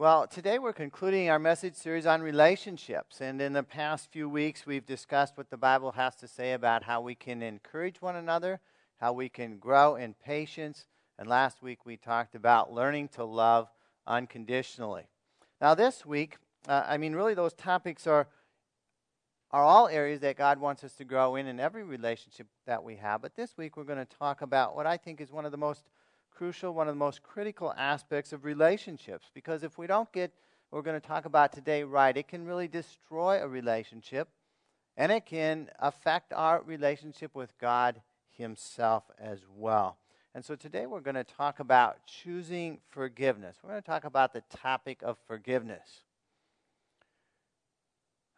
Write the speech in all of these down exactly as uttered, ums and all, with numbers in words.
Well, today we're concluding our message series on relationships, and in the past few weeks we've discussed what the Bible has to say about how we can encourage one another, how we can grow in patience, and last week we talked about learning to love unconditionally. Now this week, uh, I mean really those topics are, are all areas that God wants us to grow in in every relationship that we have, but this week we're going to talk about what I think is one of the most crucial, one of the most critical aspects of relationships, because if we don't get what we're going to talk about today right, it can really destroy a relationship, and it can affect our relationship with God Himself as well. And so today we're going to talk about choosing forgiveness. We're going to talk about the topic of forgiveness.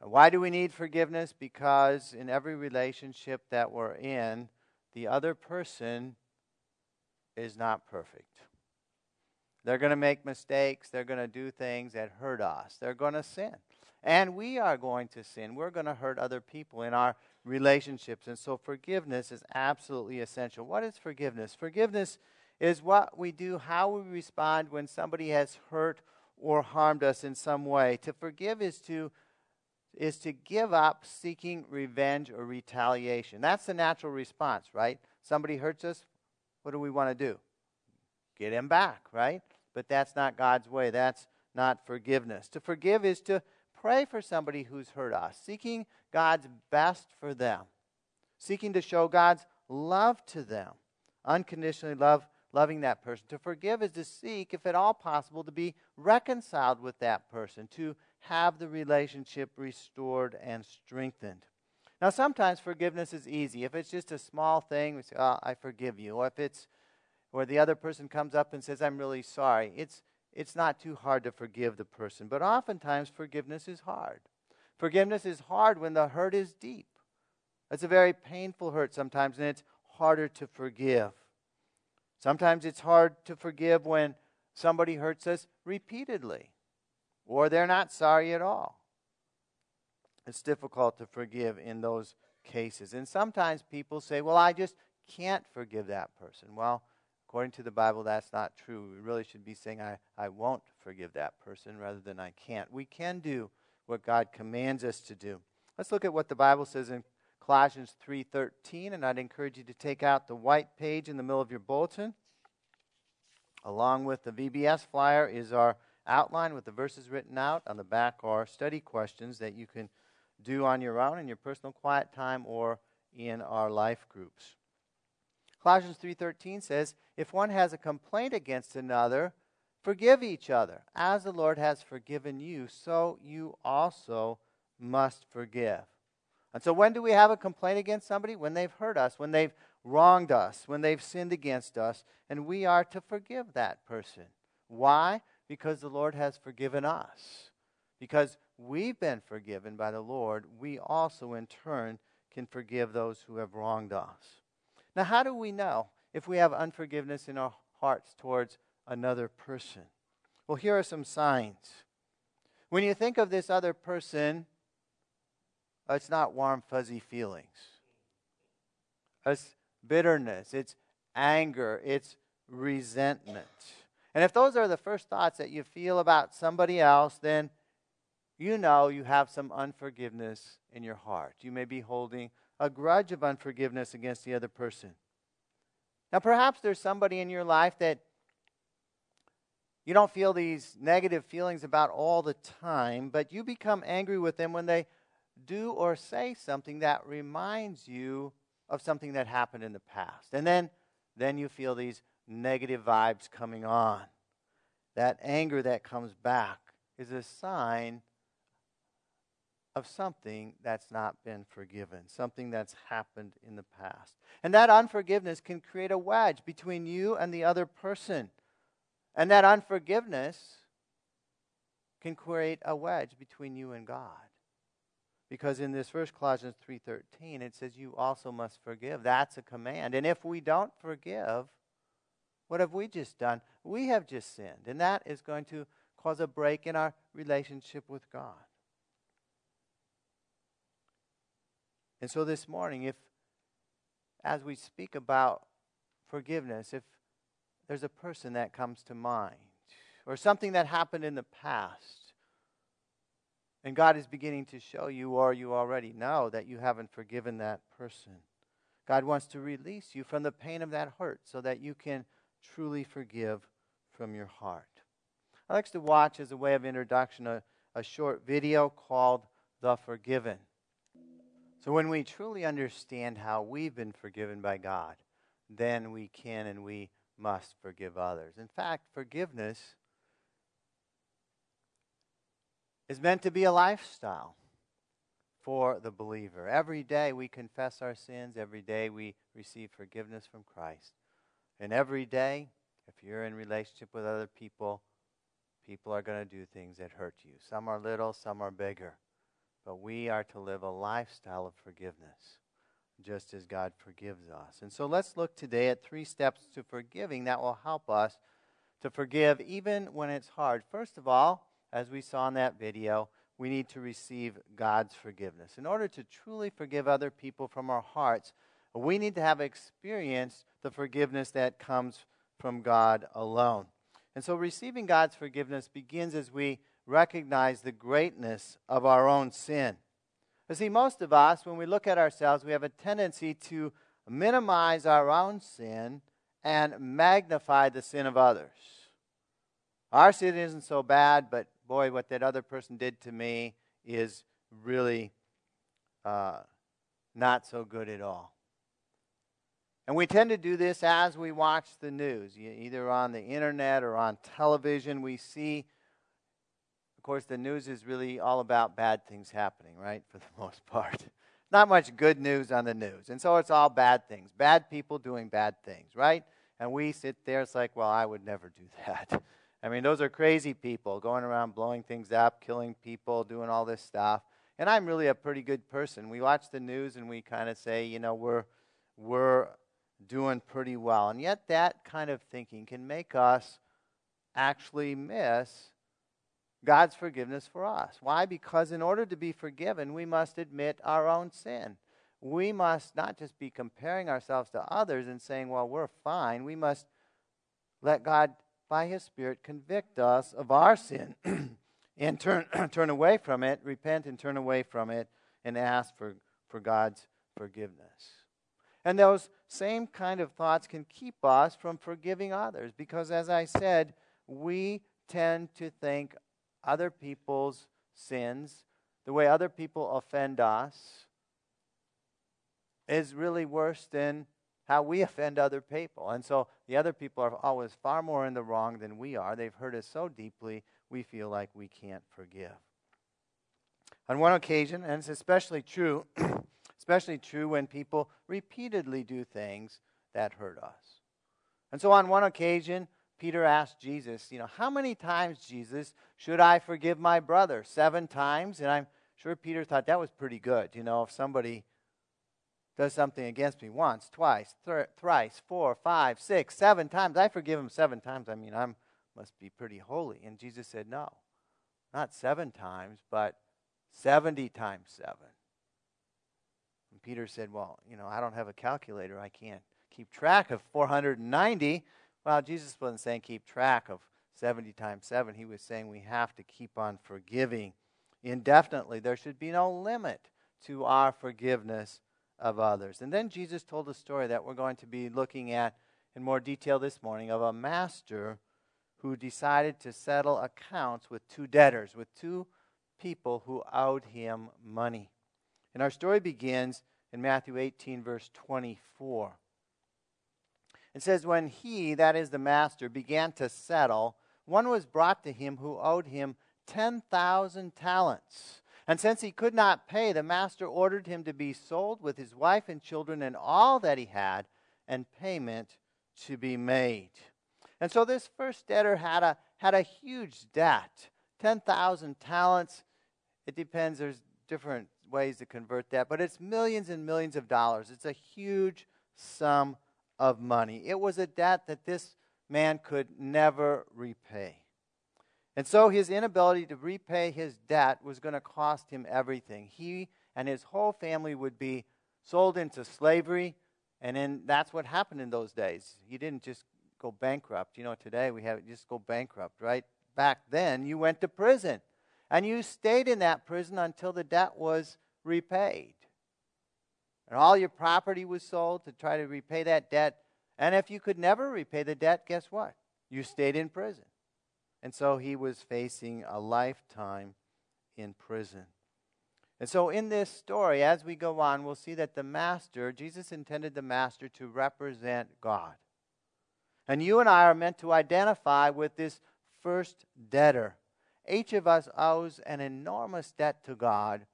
Why do we need forgiveness? Because in every relationship that we're in, the other person is not perfect. They're going to make mistakes. They're going to do things that hurt us. They're going to sin. And we are going to sin. We're going to hurt other people in our relationships. And so forgiveness is absolutely essential. What is forgiveness? Forgiveness is what we do, how we respond when somebody has hurt or harmed us in some way. To forgive is to is to give up seeking revenge or retaliation. That's the natural response, right? Somebody hurts us. What do we want to do? Get him back, right? But that's not God's way. That's not forgiveness. To forgive is to pray for somebody who's hurt us, seeking God's best for them, seeking to show God's love to them, unconditionally love, loving that person. To forgive is to seek, if at all possible, to be reconciled with that person, to have the relationship restored and strengthened. Now, sometimes forgiveness is easy. If it's just a small thing, we say, oh, I forgive you. Or if it's, or the other person comes up and says, I'm really sorry. It's, it's not too hard to forgive the person. But oftentimes, forgiveness is hard. Forgiveness is hard when the hurt is deep. It's a very painful hurt sometimes, and it's harder to forgive. Sometimes it's hard to forgive when somebody hurts us repeatedly, or they're not sorry at all. It's difficult to forgive in those cases. And sometimes people say, well, I just can't forgive that person. Well, according to the Bible, that's not true. We really should be saying, I, I won't forgive that person rather than I can't. We can do what God commands us to do. Let's look at what the Bible says in Colossians three thirteen, and I'd encourage you to take out the white page in the middle of your bulletin. Along with the V B S flyer is our outline with the verses written out. On the back are study questions that you can do on your own in your personal quiet time or in our life groups. Colossians three thirteen says, if one has a complaint against another, forgive each other. As the Lord has forgiven you, so you also must forgive. And so when do we have a complaint against somebody? When they've hurt us, when they've wronged us, when they've sinned against us, and we are to forgive that person. Why? Because the Lord has forgiven us. Because we've been forgiven by the Lord, we also in turn can forgive those who have wronged us. Now, how do we know if we have unforgiveness in our hearts towards another person? Well, here are some signs. When you think of this other person, it's not warm, fuzzy feelings. It's bitterness, it's anger, it's resentment. And if those are the first thoughts that you feel about somebody else, then you know you have some unforgiveness in your heart. You may be holding a grudge of unforgiveness against the other person. Now, perhaps there's somebody in your life that you don't feel these negative feelings about all the time, but you become angry with them when they do or say something that reminds you of something that happened in the past. And then, then you feel these negative vibes coming on. That anger that comes back is a sign of something that's not been forgiven, something that's happened in the past. And that unforgiveness can create a wedge between you and the other person. And that unforgiveness can create a wedge between you and God. Because in this verse, Colossians three thirteen, it says you also must forgive. That's a command. And if we don't forgive, what have we just done? We have just sinned. And that is going to cause a break in our relationship with God. And so this morning, if, as we speak about forgiveness, if there's a person that comes to mind or something that happened in the past. And God is beginning to show you, or you already know, that you haven't forgiven that person. God wants to release you from the pain of that hurt so that you can truly forgive from your heart. I like to watch, as a way of introduction, a, a short video called The Forgiven. So when we truly understand how we've been forgiven by God, then we can and we must forgive others. In fact, forgiveness is meant to be a lifestyle for the believer. Every day we confess our sins. Every day we receive forgiveness from Christ. And every day, if you're in relationship with other people, people are going to do things that hurt you. Some are little, some are bigger. But we are to live a lifestyle of forgiveness, just as God forgives us. And so let's look today at three steps to forgiving that will help us to forgive even when it's hard. First of all, as we saw in that video, we need to receive God's forgiveness. In order to truly forgive other people from our hearts, we need to have experienced the forgiveness that comes from God alone. And so receiving God's forgiveness begins as we recognize the greatness of our own sin. You see, most of us, when we look at ourselves, we have a tendency to minimize our own sin and magnify the sin of others. Our sin isn't so bad, but boy, what that other person did to me is really uh, not so good at all. And we tend to do this as we watch the news, either on the internet or on television. We see, of course, the news is really all about bad things happening, right, for the most part. Not much good news on the news. And so it's all bad things, bad people doing bad things, right? And we sit there, it's like, well, I would never do that. I mean, those are crazy people going around blowing things up, killing people, doing all this stuff. And I'm really a pretty good person. We watch the news and we kind of say, you know, we're, we're doing pretty well. And yet that kind of thinking can make us actually miss God's forgiveness for us. Why? Because in order to be forgiven, we must admit our own sin. We must not just be comparing ourselves to others and saying, well, we're fine. We must let God, by His Spirit, convict us of our sin and turn, turn away from it, repent and turn away from it, and ask for, for God's forgiveness. And those same kind of thoughts can keep us from forgiving others because, as I said, we tend to think other people's sins, the way other people offend us, is really worse than how we offend other people. And so the other people are always far more in the wrong than we are. They've hurt us so deeply, we feel like we can't forgive. On one occasion, and it's especially true, especially true when people repeatedly do things that hurt us. And so on one occasion, Peter asked Jesus, you know, how many times, Jesus, should I forgive my brother? Seven times? And I'm sure Peter thought that was pretty good. You know, if somebody does something against me once, twice, thir- thrice, four, five, six, seven times, I forgive him seven times. I mean, I must be pretty holy. And Jesus said, no, not seven times, but seventy times seven. And Peter said, well, you know, I don't have a calculator. I can't keep track of four hundred ninety. Well, Jesus wasn't saying keep track of seventy times seven. He was saying we have to keep on forgiving indefinitely. There should be no limit to our forgiveness of others. And then Jesus told a story that we're going to be looking at in more detail this morning of a master who decided to settle accounts with two debtors, with two people who owed him money. And our story begins in Matthew eighteen, verse twenty-four. It says, when he, that is the master, began to settle, one was brought to him who owed him ten thousand talents. And since he could not pay, the master ordered him to be sold with his wife and children and all that he had, and payment to be made. And so this first debtor had a, had a huge debt, ten thousand talents. It depends, there's different ways to convert that, but it's millions and millions of dollars. It's a huge sum of money. It was a debt that this man could never repay. And so his inability to repay his debt was going to cost him everything. He and his whole family would be sold into slavery, and then that's what happened in those days. You didn't just go bankrupt. You know, today we have just go bankrupt, right? back then, you went to prison. And you stayed in that prison until the debt was repaid. And all your property was sold to try to repay that debt. And if you could never repay the debt, guess what? You stayed in prison. And so he was facing a lifetime in prison. And so in this story, as we go on, we'll see that the master, Jesus intended the master to represent God. And you and I are meant to identify with this first debtor. Each of us owes an enormous debt to God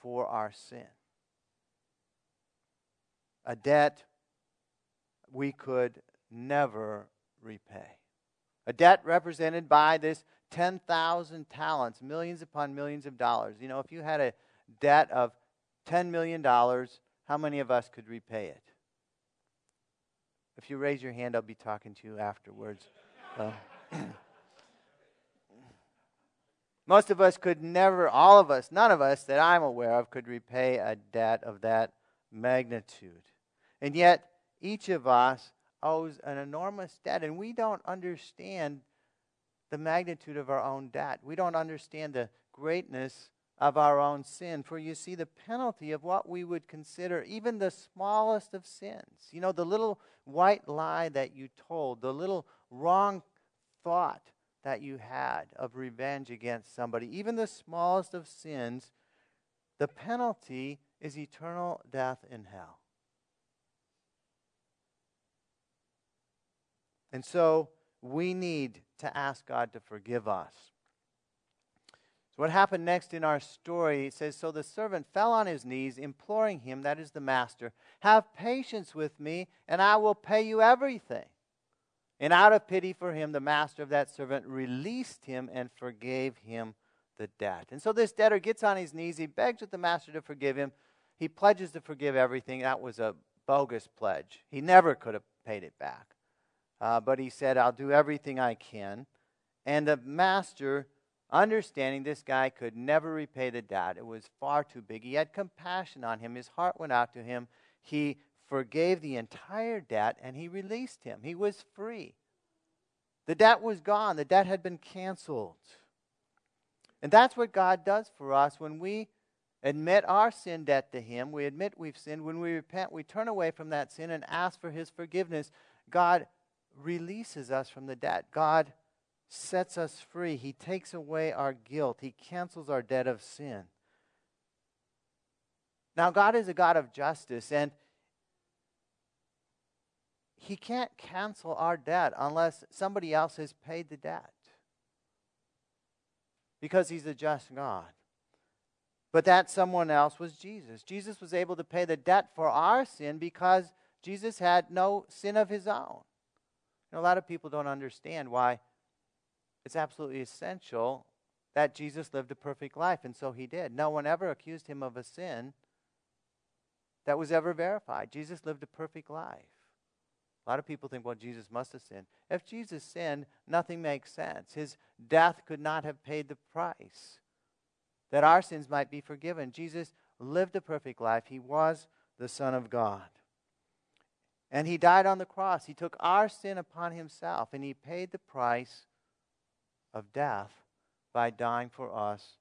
for our sin. A debt we could never repay. A debt represented by this ten thousand talents, millions upon millions of dollars. You know, if you had a debt of ten million dollars, how many of us could repay it? If you raise your hand, I'll be talking to you afterwards. Uh, Most of us could never, all of us, none of us that I'm aware of could repay a debt of that magnitude. And yet, each of us owes an enormous debt, and we don't understand the magnitude of our own debt. We don't understand the greatness of our own sin. For you see, the penalty of what we would consider even the smallest of sins, you know, the little white lie that you told, the little wrong thought that you had of revenge against somebody, even the smallest of sins, the penalty is eternal death in hell. And so we need to ask God to forgive us. So what happened next in our story, it says, so the servant fell on his knees, imploring him, that is the master, have patience with me, and I will pay you everything. And out of pity for him, the master of that servant released him and forgave him the debt. And so this debtor gets on his knees. He begs with the master to forgive him. He pledges to forgive everything. That was a bogus pledge. He never could have paid it back. Uh, but he said, I'll do everything I can. And the master, understanding this guy could never repay the debt, it was far too big, he had compassion on him. His heart went out to him. He forgave the entire debt, and he released him. He was free. The debt was gone. The debt had been canceled. And that's what God does for us when we admit our sin debt to him. We admit we've sinned. When we repent, we turn away from that sin and ask for his forgiveness. God releases us from the debt. God sets us free. He takes away our guilt. He cancels our debt of sin. Now, God is a God of justice, and he can't cancel our debt unless somebody else has paid the debt, because he's a just God. But that someone else was Jesus. Jesus was able to pay the debt for our sin because Jesus had no sin of his own. And a lot of people don't understand why it's absolutely essential that Jesus lived a perfect life, and so he did. No one ever accused him of a sin that was ever verified. Jesus lived a perfect life. A lot of people think, well, Jesus must have sinned. If Jesus sinned, nothing makes sense. His death could not have paid the price that our sins might be forgiven. Jesus lived a perfect life. He was the Son of God. And he died on the cross. He took our sin upon himself, and he paid the price of death by dying for us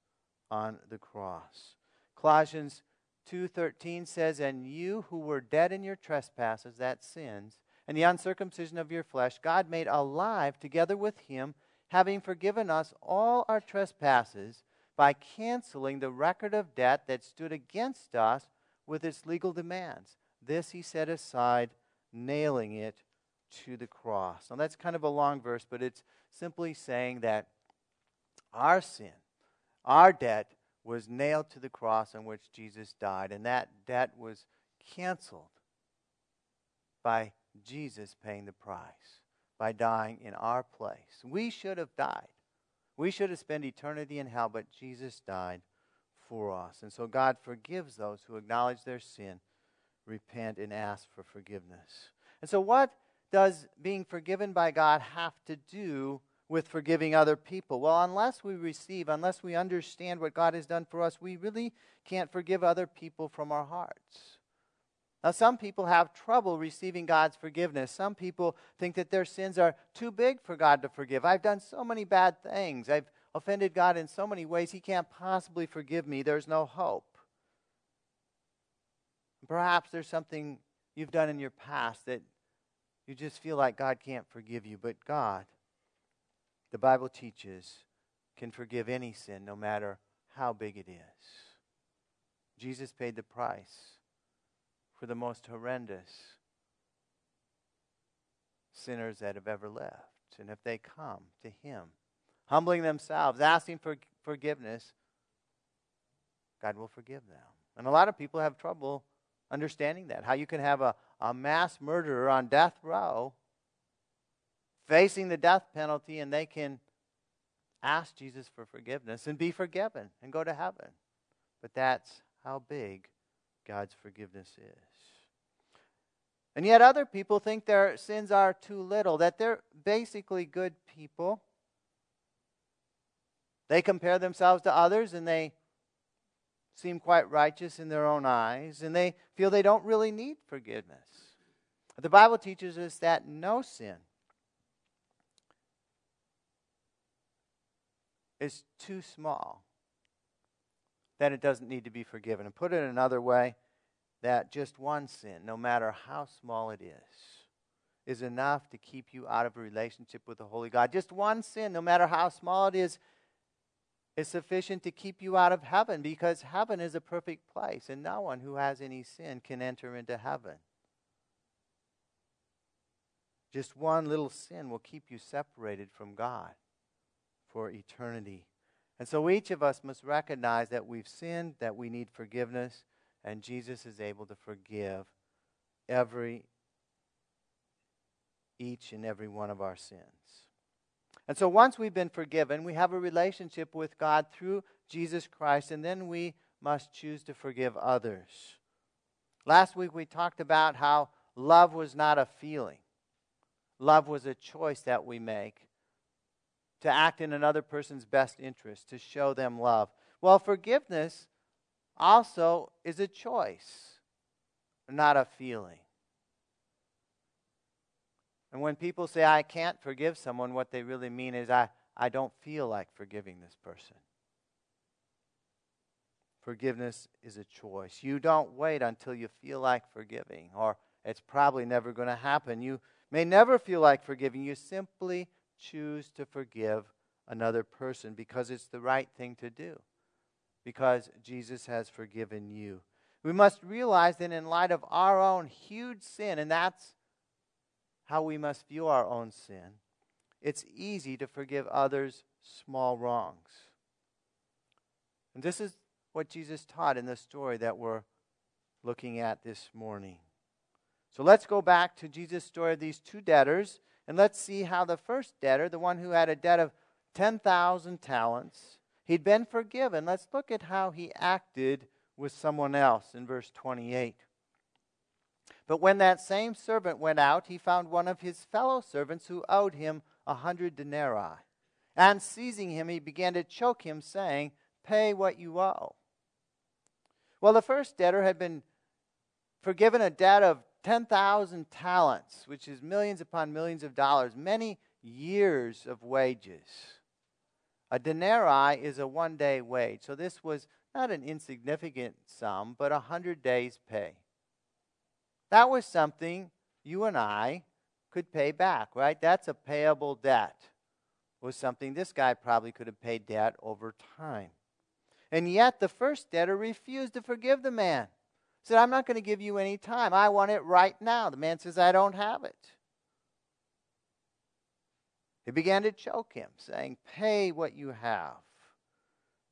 on the cross. Colossians two thirteen says, and you who were dead in your trespasses, that sins, and the uncircumcision of your flesh, God made alive together with him, having forgiven us all our trespasses by canceling the record of debt that stood against us with its legal demands. This he set aside, nailing it to the cross. Now that's kind of a long verse, but it's simply saying that our sin, our debt, was nailed to the cross on which Jesus died, and that debt was canceled by Jesus paying the price by dying in our place. We should have died. We should have spent eternity in hell, but Jesus died for us. And so God forgives those who acknowledge their sin, repent, and ask for forgiveness. And so what does being forgiven by God have to do with forgiving other people? Well, unless we receive, unless we understand what God has done for us, we really can't forgive other people from our hearts. Now, some people have trouble receiving God's forgiveness. Some people think that their sins are too big for God to forgive. I've done so many bad things. I've offended God in so many ways. He can't possibly forgive me. There's no hope. Perhaps there's something you've done in your past that you just feel like God can't forgive you. But God, the Bible teaches, can forgive any sin, no matter how big it is. Jesus paid the price for the most horrendous sinners that have ever lived. And if they come to Him, humbling themselves, asking for forgiveness, God will forgive them. And a lot of people have trouble understanding that. How you can have a, a mass murderer on death row facing the death penalty, and they can ask Jesus for forgiveness and be forgiven and go to heaven. But that's how big God's forgiveness is. And yet other people think their sins are too little, that they're basically good people. They compare themselves to others and they seem quite righteous in their own eyes, and they feel they don't really need forgiveness. The Bible teaches us that no sin is too small that it doesn't need to be forgiven. And put it another way, that just one sin, no matter how small it is, is enough to keep you out of a relationship with the Holy God. Just one sin, no matter how small it is, is sufficient to keep you out of heaven, because heaven is a perfect place, and no one who has any sin can enter into heaven. Just one little sin will keep you separated from God for eternity. And so each of us must recognize that we've sinned, that we need forgiveness, and Jesus is able to forgive every, each and every one of our sins. And so once we've been forgiven, we have a relationship with God through Jesus Christ, and then we must choose to forgive others. Last week we talked about how love was not a feeling. Love was a choice that we make to act in another person's best interest, to show them love. Well, forgiveness also is a choice, not a feeling. And when people say, I can't forgive someone, what they really mean is, I, I don't feel like forgiving this person. Forgiveness is a choice. You don't wait until you feel like forgiving, or it's probably never going to happen. You may never feel like forgiving. You simply choose to forgive another person because it's the right thing to do, because Jesus has forgiven you. We must realize that in light of our own huge sin, and that's how we must view our own sin, it's easy to forgive others' small wrongs. And this is what Jesus taught in the story that we're looking at this morning. So let's go back to Jesus' story of these two debtors. And let's see how the first debtor, the one who had a debt of ten thousand talents, he'd been forgiven. Let's look at how he acted with someone else in verse twenty-eight. But when that same servant went out, he found one of his fellow servants who owed him a hundred denarii. And seizing him, he began to choke him, saying, "Pay what you owe." Well, the first debtor had been forgiven a debt of ten thousand talents, which is millions upon millions of dollars, many years of wages. A denarii is a one-day wage, so this was not an insignificant sum, but a hundred days' pay. That was something you and I could pay back, right? That's a payable debt. It was something this guy probably could have paid debt over time. And yet the first debtor refused to forgive the man. Said, I'm not going to give you any time. I want it right now. The man says, I don't have it. He began to choke him, saying, pay what you have.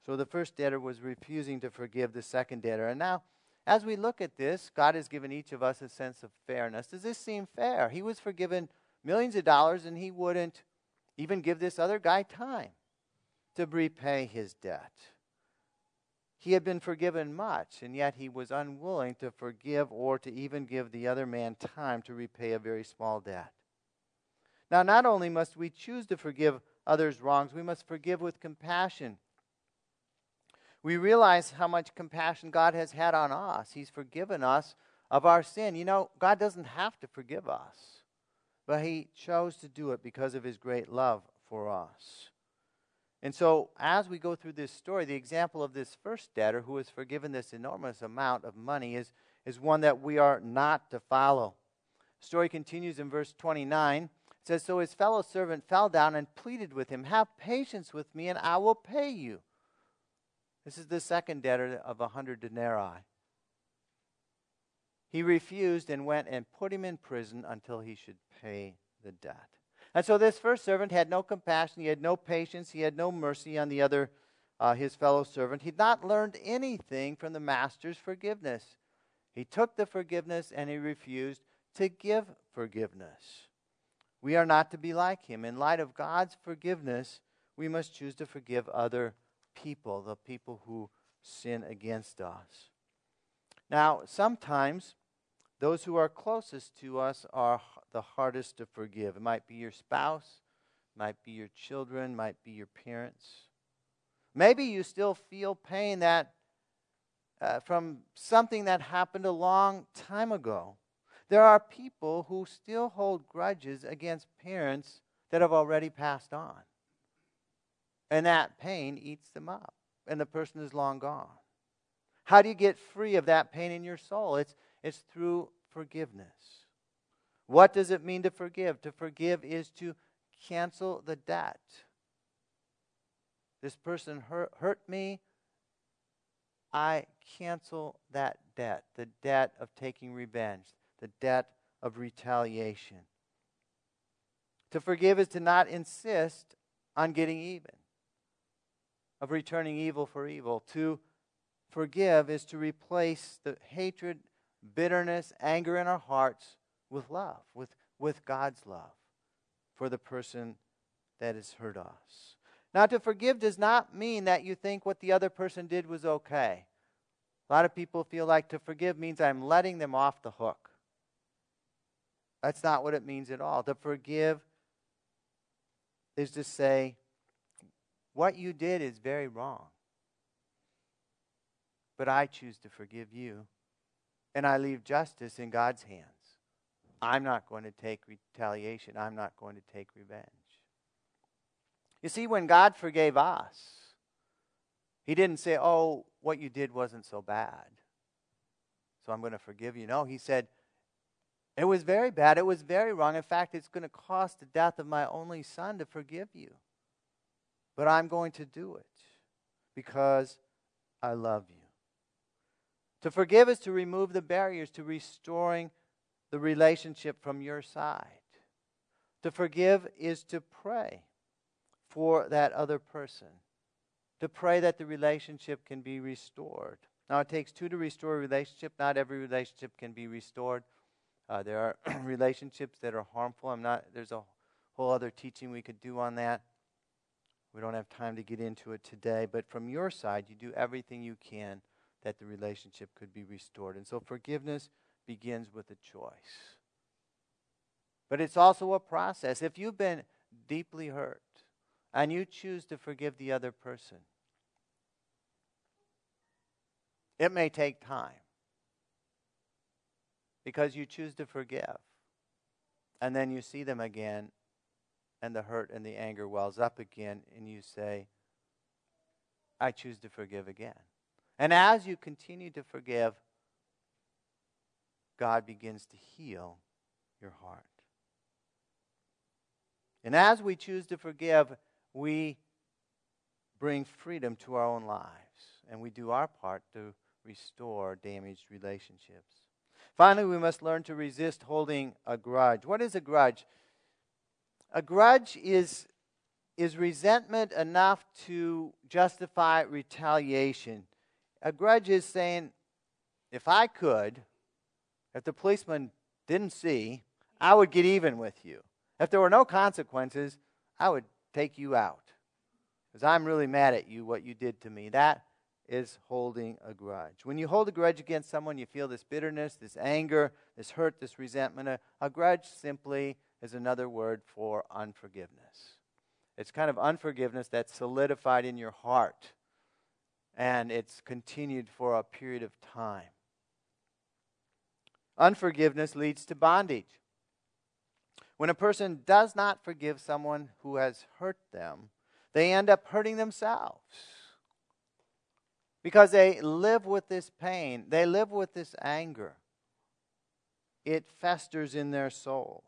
So the first debtor was refusing to forgive the second debtor. And now, as we look at this, God has given each of us a sense of fairness. Does this seem fair? He was forgiven millions of dollars, and he wouldn't even give this other guy time to repay his debt. He had been forgiven much, and yet he was unwilling to forgive or to even give the other man time to repay a very small debt. Now, not only must we choose to forgive others' wrongs, we must forgive with compassion. We realize how much compassion God has had on us. He's forgiven us of our sin. You know, God doesn't have to forgive us, but he chose to do it because of his great love for us. And so as we go through this story, the example of this first debtor who was forgiven this enormous amount of money is, is one that we are not to follow. The story continues in verse twenty-nine. It says, "So his fellow servant fell down and pleaded with him, 'Have patience with me and I will pay you.'" This is the second debtor of a hundred denarii. "He refused and went and put him in prison until he should pay the debt." And so this first servant had no compassion, he had no patience, he had no mercy on the other, uh, his fellow servant. He'd not learned anything from the master's forgiveness. He took the forgiveness and he refused to give forgiveness. We are not to be like him. In light of God's forgiveness, we must choose to forgive other people, the people who sin against us. Now, sometimes those who are closest to us are the hardest to forgive. It might be your spouse, might be your children, might be your parents. Maybe you still feel pain that uh, from something that happened a long time ago. There are people who still hold grudges against parents that have already passed on. And that pain eats them up, and the person is long gone. How do you get free of that pain in your soul? It's, it's through forgiveness. What does it mean to forgive? To forgive is to cancel the debt. This person hurt, hurt me. I cancel that debt. The debt of taking revenge. The debt of retaliation. To forgive is to not insist on getting even. Of returning evil for evil. To forgive is to replace the hatred, bitterness, anger in our hearts with love, with, with God's love for the person that has hurt us. Now, to forgive does not mean that you think what the other person did was okay. A lot of people feel like to forgive means I'm letting them off the hook. That's not what it means at all. To forgive is to say, what you did is very wrong, but I choose to forgive you, and I leave justice in God's hands. I'm not going to take retaliation. I'm not going to take revenge. You see, when God forgave us, he didn't say, oh, what you did wasn't so bad, so I'm going to forgive you. No, he said, it was very bad. It was very wrong. In fact, it's going to cost the death of my only son to forgive you. But I'm going to do it because I love you. To forgive is to remove the barriers to restoring the relationship from your side. To forgive is to pray for that other person. To pray that the relationship can be restored. Now, it takes two to restore a relationship. Not every relationship can be restored. Uh, there are relationships that are harmful. I'm not. There's a whole other teaching we could do on that. We don't have time to get into it today. But from your side, you do everything you can that the relationship could be restored. And so forgiveness begins with a choice. But it's also a process. If you've been deeply hurt and you choose to forgive the other person, it may take time because you choose to forgive. And then you see them again and the hurt and the anger wells up again and you say, I choose to forgive again. And as you continue to forgive, God begins to heal your heart. And as we choose to forgive, we bring freedom to our own lives. And we do our part to restore damaged relationships. Finally, we must learn to resist holding a grudge. What is a grudge? A grudge is, is resentment enough to justify retaliation. A grudge is saying, if I could, if the policeman didn't see, I would get even with you. If there were no consequences, I would take you out. Because I'm really mad at you, what you did to me. That is holding a grudge. When you hold a grudge against someone, you feel this bitterness, this anger, this hurt, this resentment. A, a grudge simply is another word for unforgiveness. It's kind of unforgiveness that's solidified in your heart. And it's continued for a period of time. Unforgiveness leads to bondage. When a person does not forgive someone who has hurt them, they end up hurting themselves because they live with this pain. They live with this anger. It festers in their souls.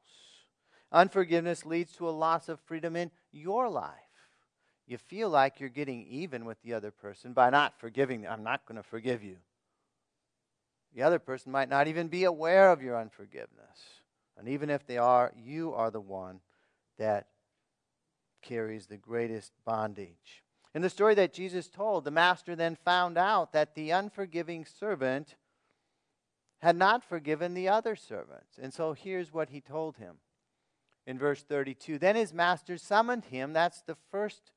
Unforgiveness leads to a loss of freedom in your life. You feel like you're getting even with the other person by not forgiving them. I'm not going to forgive you. The other person might not even be aware of your unforgiveness. And even if they are, you are the one that carries the greatest bondage. In the story that Jesus told, the master then found out that the unforgiving servant had not forgiven the other servants. And so here's what he told him in verse thirty-two. Then his master summoned him, that's the first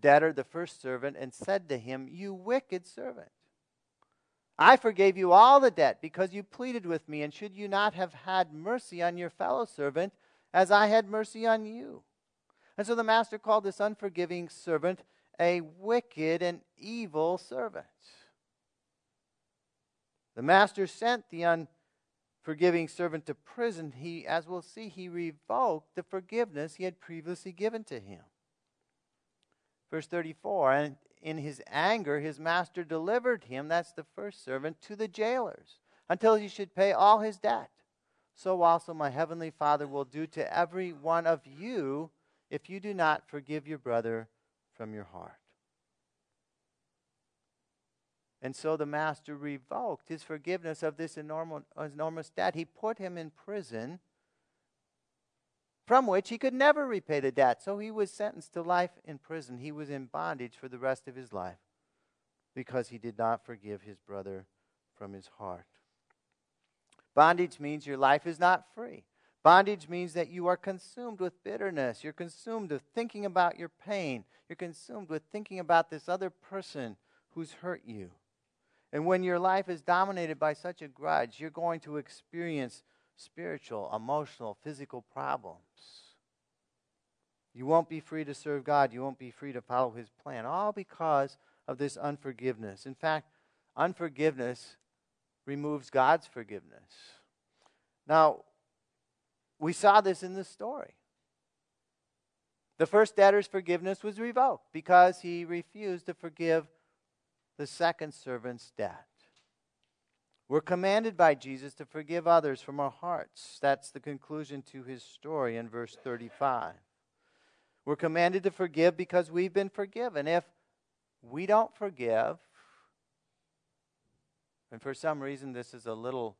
debtor, the first servant, and said to him, "You wicked servant. I forgave you all the debt because you pleaded with me, and should you not have had mercy on your fellow servant as I had mercy on you?" And so the master called this unforgiving servant a wicked and evil servant. The master sent the unforgiving servant to prison. He, as we'll see, he revoked the forgiveness he had previously given to him. Verse thirty-four, and in his anger, his master delivered him, that's the first servant, to the jailers until he should pay all his debt. So also my heavenly Father will do to every one of you if you do not forgive your brother from your heart. And so the master revoked his forgiveness of this enormous, enormous debt. He put him in prison from which he could never repay the debt. So he was sentenced to life in prison. He was in bondage for the rest of his life because he did not forgive his brother from his heart. Bondage means your life is not free. Bondage means that you are consumed with bitterness. You're consumed with thinking about your pain. You're consumed with thinking about this other person who's hurt you. And when your life is dominated by such a grudge, you're going to experience spiritual, emotional, physical problems. You won't be free to serve God. You won't be free to follow His plan, all because of this unforgiveness. In fact, unforgiveness removes God's forgiveness. Now, we saw this in this story. The first debtor's forgiveness was revoked because he refused to forgive the second servant's debt. We're commanded by Jesus to forgive others from our hearts. That's the conclusion to his story in verse thirty-five. We're commanded to forgive because we've been forgiven. If we don't forgive, and for some reason this is a little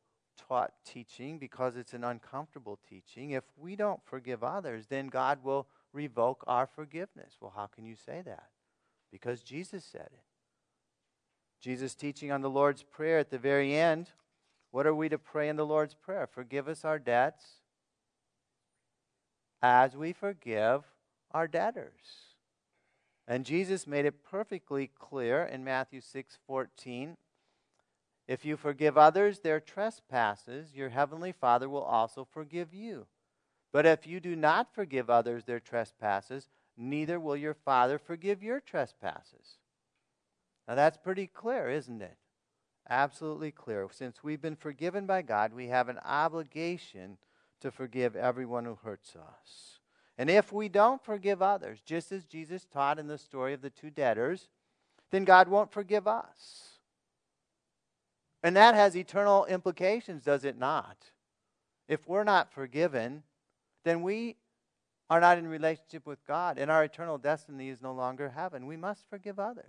taught teaching because it's an uncomfortable teaching, if we don't forgive others, then God will revoke our forgiveness. Well, how can you say that? Because Jesus said it. Jesus' teaching on the Lord's Prayer at the very end. What are we to pray in the Lord's Prayer? Forgive us our debts as we forgive our debtors. And Jesus made it perfectly clear in Matthew six fourteen. If you forgive others their trespasses, your heavenly Father will also forgive you. But if you do not forgive others their trespasses, neither will your Father forgive your trespasses. Now that's pretty clear, isn't it? Absolutely clear. Since we've been forgiven by God, we have an obligation to forgive everyone who hurts us. And if we don't forgive others, just as Jesus taught in the story of the two debtors, then God won't forgive us. And that has eternal implications, does it not? If we're not forgiven, then we are not in relationship with God, and our eternal destiny is no longer heaven. We must forgive others.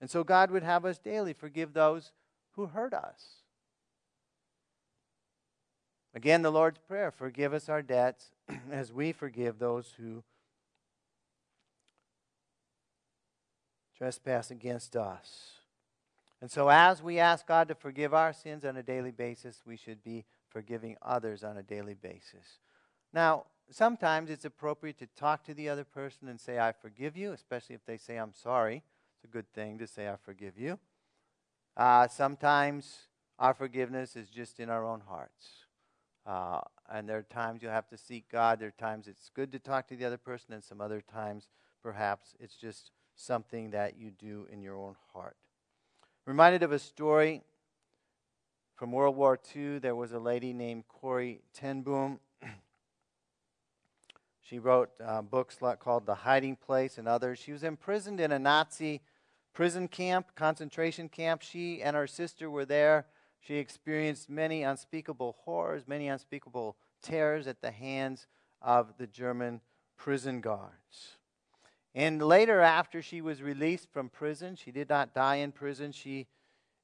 And so God would have us daily forgive those who hurt us. Again, the Lord's Prayer, forgive us our debts as we forgive those who trespass against us. And so as we ask God to forgive our sins on a daily basis, we should be forgiving others on a daily basis. Now, sometimes it's appropriate to talk to the other person and say, I forgive you, especially if they say, I'm sorry. A good thing to say, I forgive you. Uh, sometimes our forgiveness is just in our own hearts. Uh, and there are times you'll have to seek God. There are times it's good to talk to the other person, and some other times perhaps it's just something that you do in your own heart. Reminded of a story From World War Two, there was a lady named Corrie Ten Boom. She wrote uh, books called The Hiding Place and others. She was imprisoned in a Nazi prison camp, concentration camp. She and her sister were there. She experienced many unspeakable horrors, many unspeakable terrors at the hands of the German prison guards. And later, after she was released from prison, she did not die in prison. She,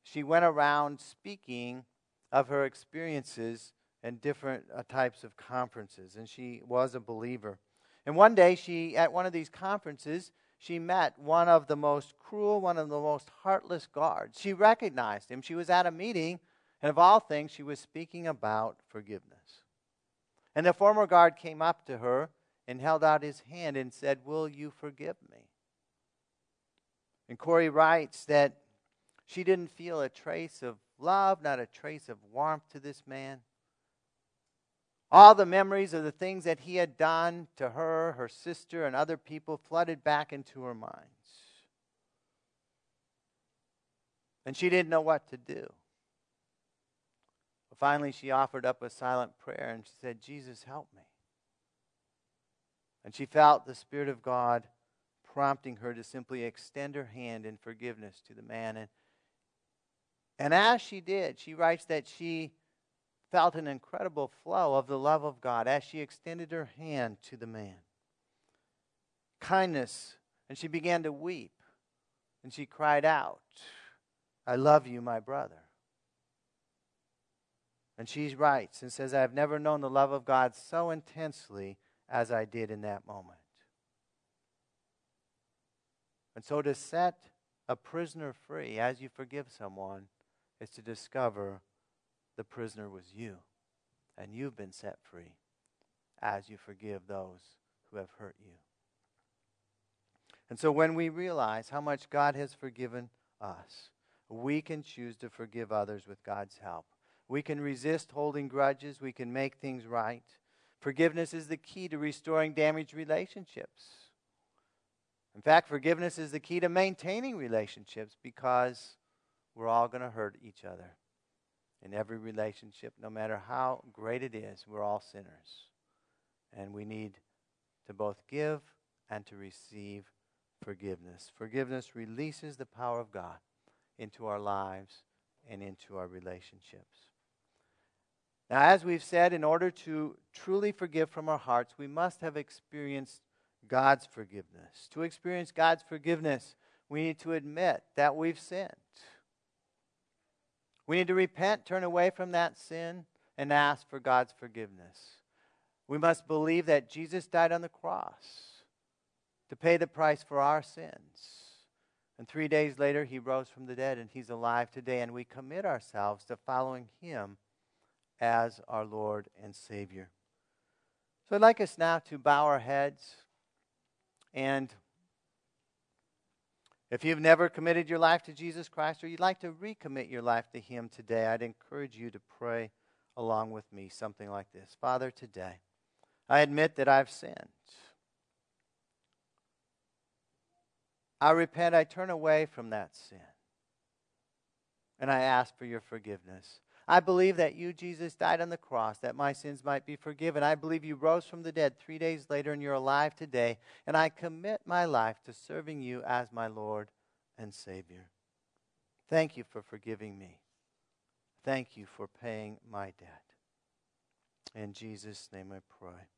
she went around speaking of her experiences and different uh, types of conferences, and she was a believer. And one day, she at one of these conferences, she met one of the most cruel, one of the most heartless guards. She recognized him. She was at a meeting, and of all things, she was speaking about forgiveness. And the former guard came up to her and held out his hand and said, "Will you forgive me?" And Corrie writes that she didn't feel a trace of love, not a trace of warmth to this man. All the memories of the things that he had done to her, her sister, and other people flooded back into her minds. And she didn't know what to do. But finally, she offered up a silent prayer and she said, "Jesus, help me." And she felt the Spirit of God prompting her to simply extend her hand in forgiveness to the man. And, and as she did, she writes that she felt an incredible flow of the love of God as she extended her hand to the man. Kindness, and she began to weep, and she cried out, "I love you, my brother." And she writes and says, "I have never known the love of God so intensely as I did in that moment." And so to set a prisoner free as you forgive someone is to discover the prisoner was you, and you've been set free as you forgive those who have hurt you. And so when we realize how much God has forgiven us, we can choose to forgive others with God's help. We can resist holding grudges. We can make things right. Forgiveness is the key to restoring damaged relationships. In fact, forgiveness is the key to maintaining relationships, because we're all going to hurt each other. In every relationship, no matter how great it is, we're all sinners. And we need to both give and to receive forgiveness. Forgiveness releases the power of God into our lives and into our relationships. Now, as we've said, in order to truly forgive from our hearts, we must have experienced God's forgiveness. To experience God's forgiveness, we need to admit that we've sinned. We need to repent, turn away from that sin, and ask for God's forgiveness. We must believe that Jesus died on the cross to pay the price for our sins. And three days later, he rose from the dead, and he's alive today. And we commit ourselves to following him as our Lord and Savior. So I'd like us now to bow our heads. And if you've never committed your life to Jesus Christ, or you'd like to recommit your life to him today, I'd encourage you to pray along with me something like this. Father, today, I admit that I've sinned. I repent, I turn away from that sin. And I ask for your forgiveness. I believe that you, Jesus, died on the cross, that my sins might be forgiven. I believe you rose from the dead three days later and you're alive today. And I commit my life to serving you as my Lord and Savior. Thank you for forgiving me. Thank you for paying my debt. In Jesus' name I pray.